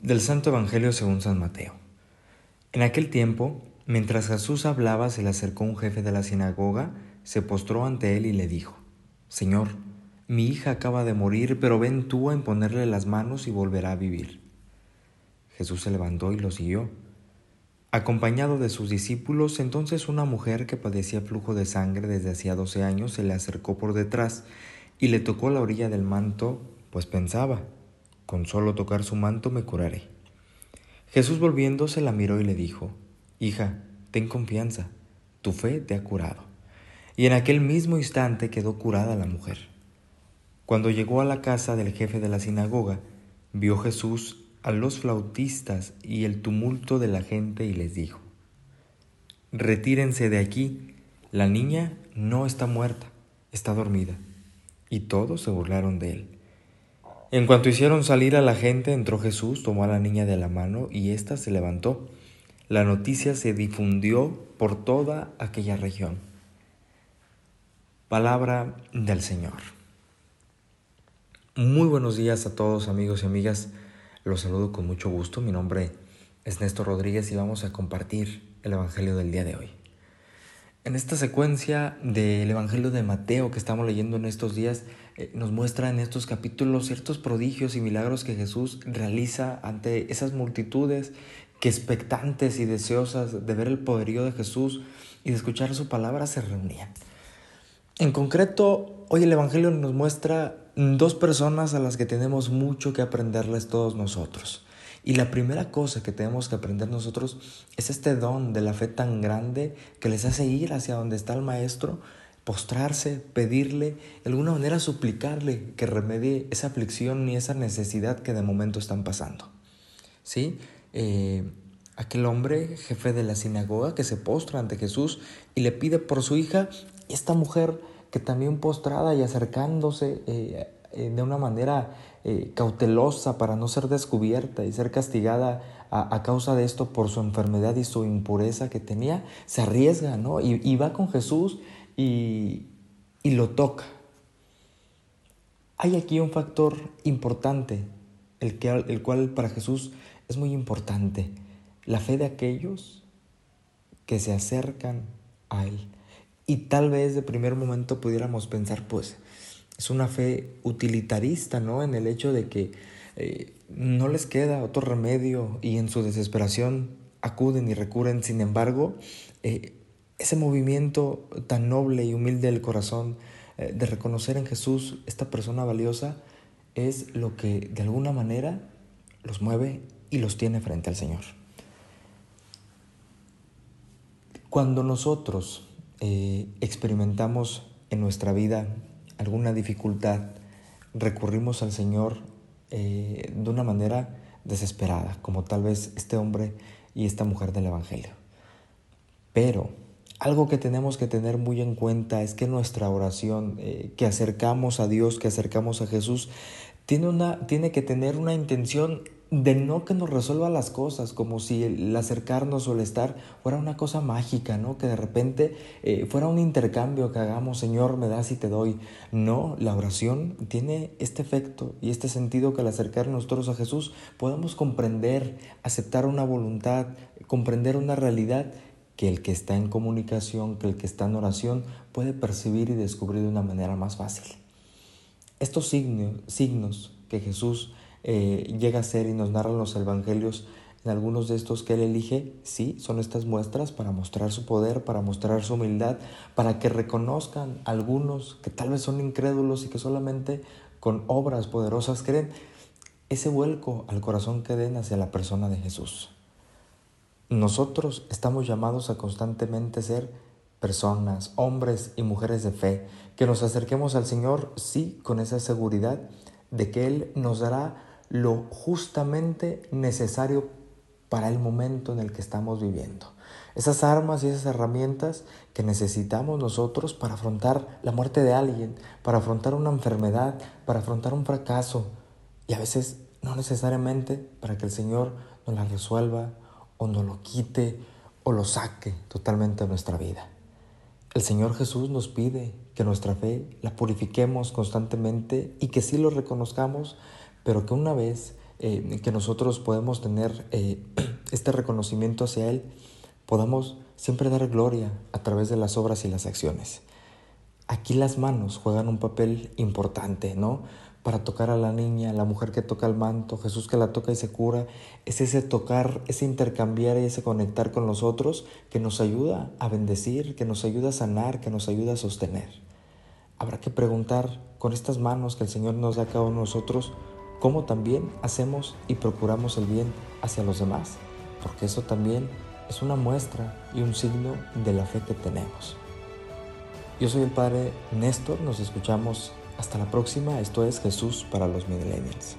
Del Santo Evangelio según San Mateo. En aquel tiempo, mientras Jesús hablaba, se le acercó un jefe de la sinagoga, se postró ante él y le dijo: «Señor, mi hija acaba de morir, pero ven tú a imponerle las manos y volverá a vivir». Jesús se levantó y lo siguió, acompañado de sus discípulos. Entonces una mujer que padecía flujo de sangre desde hacía 12 años se le acercó por detrás y le tocó la orilla del manto, pues pensaba: «Con solo tocar su manto me curaré». Jesús, volviéndose, la miró y le dijo: «Hija, ten confianza, tu fe te ha curado». Y en aquel mismo instante quedó curada la mujer. Cuando llegó a la casa del jefe de la sinagoga, vio Jesús a los flautistas y el tumulto de la gente y les dijo: «Retírense de aquí, la niña no está muerta, está dormida». Y todos se burlaron de él. En cuanto hicieron salir a la gente, entró Jesús, tomó a la niña de la mano y ésta se levantó. La noticia se difundió por toda aquella región. Palabra del Señor. Muy buenos días a todos, amigos y amigas. Los saludo con mucho gusto. Mi nombre es Néstor Rodríguez y vamos a compartir el Evangelio del día de hoy. En esta secuencia del Evangelio de Mateo que estamos leyendo en estos días, nos muestra en estos capítulos ciertos prodigios y milagros que Jesús realiza ante esas multitudes que, expectantes y deseosas de ver el poderío de Jesús y de escuchar su palabra, se reunían. En concreto, hoy el Evangelio nos muestra dos personas a las que tenemos mucho que aprenderles todos nosotros. Y la primera cosa que tenemos que aprender nosotros es este don de la fe tan grande que les hace ir hacia donde está el Maestro, postrarse, pedirle, de alguna manera suplicarle que remedie esa aflicción y esa necesidad que de momento están pasando. ¿Sí? Aquel hombre, jefe de la sinagoga, que se postra ante Jesús y le pide por su hija, y esta mujer que también postrada y acercándose de una manera cautelosa para no ser descubierta y ser castigada a causa de esto por su enfermedad y su impureza que tenía, se arriesga, ¿no? Y va con Jesús y lo toca. Hay aquí un factor importante, el cual para Jesús es muy importante: la fe de aquellos que se acercan a Él. Y tal vez de primer momento pudiéramos pensar, pues, es una fe utilitarista, ¿no? En el hecho de que no les queda otro remedio y en su desesperación acuden y recurren. Sin embargo, ese movimiento tan noble y humilde del corazón de reconocer en Jesús esta persona valiosa es lo que de alguna manera los mueve y los tiene frente al Señor. Cuando nosotros experimentamos en nuestra vida alguna dificultad, recurrimos al Señor de una manera desesperada, como tal vez este hombre y esta mujer del Evangelio. Pero algo que tenemos que tener muy en cuenta es que nuestra oración que acercamos a Dios, que acercamos a Jesús, tiene que tener una intención de no que nos resuelva las cosas, como si el acercarnos o el estar fuera una cosa mágica, ¿no? Que de repente fuera un intercambio que hagamos: Señor, me das y te doy. No, la oración tiene este efecto y este sentido que al acercarnos nosotros a Jesús podamos comprender, aceptar una voluntad, comprender una realidad que el que está en comunicación, que el que está en oración puede percibir y descubrir de una manera más fácil. Estos signos que Jesús llega a ser y nos narran los evangelios, en algunos de estos que él elige, sí, son estas muestras para mostrar su poder, para mostrar su humildad, para que reconozcan algunos que tal vez son incrédulos y que solamente con obras poderosas creen, ese vuelco al corazón que den hacia la persona de Jesús. Nosotros estamos llamados a constantemente ser personas, hombres y mujeres de fe, que nos acerquemos al Señor, sí, con esa seguridad de que Él nos dará lo justamente necesario para el momento en el que estamos viviendo. Esas armas y esas herramientas que necesitamos nosotros para afrontar la muerte de alguien, para afrontar una enfermedad, para afrontar un fracaso, y a veces no necesariamente para que el Señor nos la resuelva o nos lo quite o lo saque totalmente de nuestra vida. El Señor Jesús nos pide que nuestra fe la purifiquemos constantemente y que sí lo reconozcamos, pero que una vez que nosotros podemos tener este reconocimiento hacia Él, podamos siempre dar gloria a través de las obras y las acciones. Aquí las manos juegan un papel importante, ¿no? Para tocar a la niña, la mujer que toca el manto, Jesús que la toca y se cura. Es ese tocar, ese intercambiar y ese conectar con los otros que nos ayuda a bendecir, que nos ayuda a sanar, que nos ayuda a sostener. Habrá que preguntar con estas manos que el Señor nos da a cada uno de nosotros, cómo también hacemos y procuramos el bien hacia los demás, porque eso también es una muestra y un signo de la fe que tenemos. Yo soy el Padre Néstor, nos escuchamos hasta la próxima. Esto es Jesús para los millennials.